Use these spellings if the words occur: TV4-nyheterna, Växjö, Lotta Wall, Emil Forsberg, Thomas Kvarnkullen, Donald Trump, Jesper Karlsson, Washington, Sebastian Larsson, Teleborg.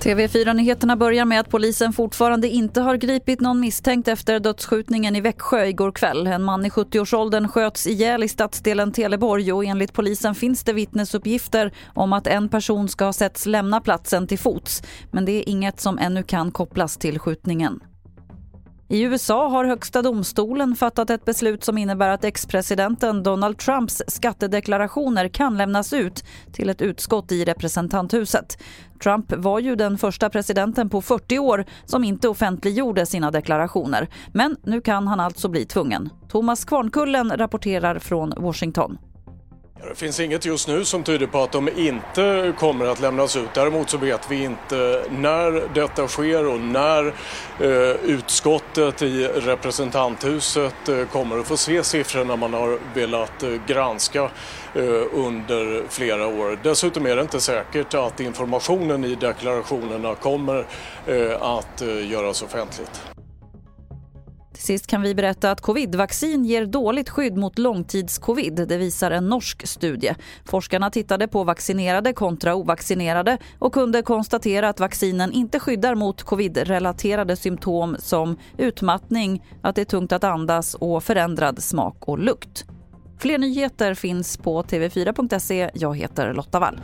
TV4-nyheterna börjar med att polisen fortfarande inte har gripit någon misstänkt efter dödsskjutningen i Växjö igår kväll. En man i 70-årsåldern sköts ihjäl i stadsdelen Teleborg och enligt polisen finns det vittnesuppgifter om att en person ska ha setts lämna platsen till fots. Men det är inget som ännu kan kopplas till skjutningen. I USA har högsta domstolen fattat ett beslut som innebär att ex-presidenten Donald Trumps skattedeklarationer kan lämnas ut till ett utskott i representanthuset. Trump var ju den första presidenten på 40 år som inte offentliggjorde sina deklarationer. Men nu kan han alltså bli tvungen. Thomas Kvarnkullen rapporterar från Washington. Det finns inget just nu som tyder på att de inte kommer att lämnas ut. Däremot så vet vi inte när detta sker och när utskottet i representanthuset kommer att få se siffrorna man har velat granska under flera år. Dessutom är det inte säkert att informationen i deklarationerna kommer att göras offentligt. Till sist kan vi berätta att covidvaccin ger dåligt skydd mot långtidscovid. Det visar en norsk studie. Forskarna tittade på vaccinerade kontra ovaccinerade och kunde konstatera att vaccinen inte skyddar mot covidrelaterade symptom som utmattning, att det är tungt att andas och förändrad smak och lukt. Fler nyheter finns på tv4.se. Jag heter Lotta Wall.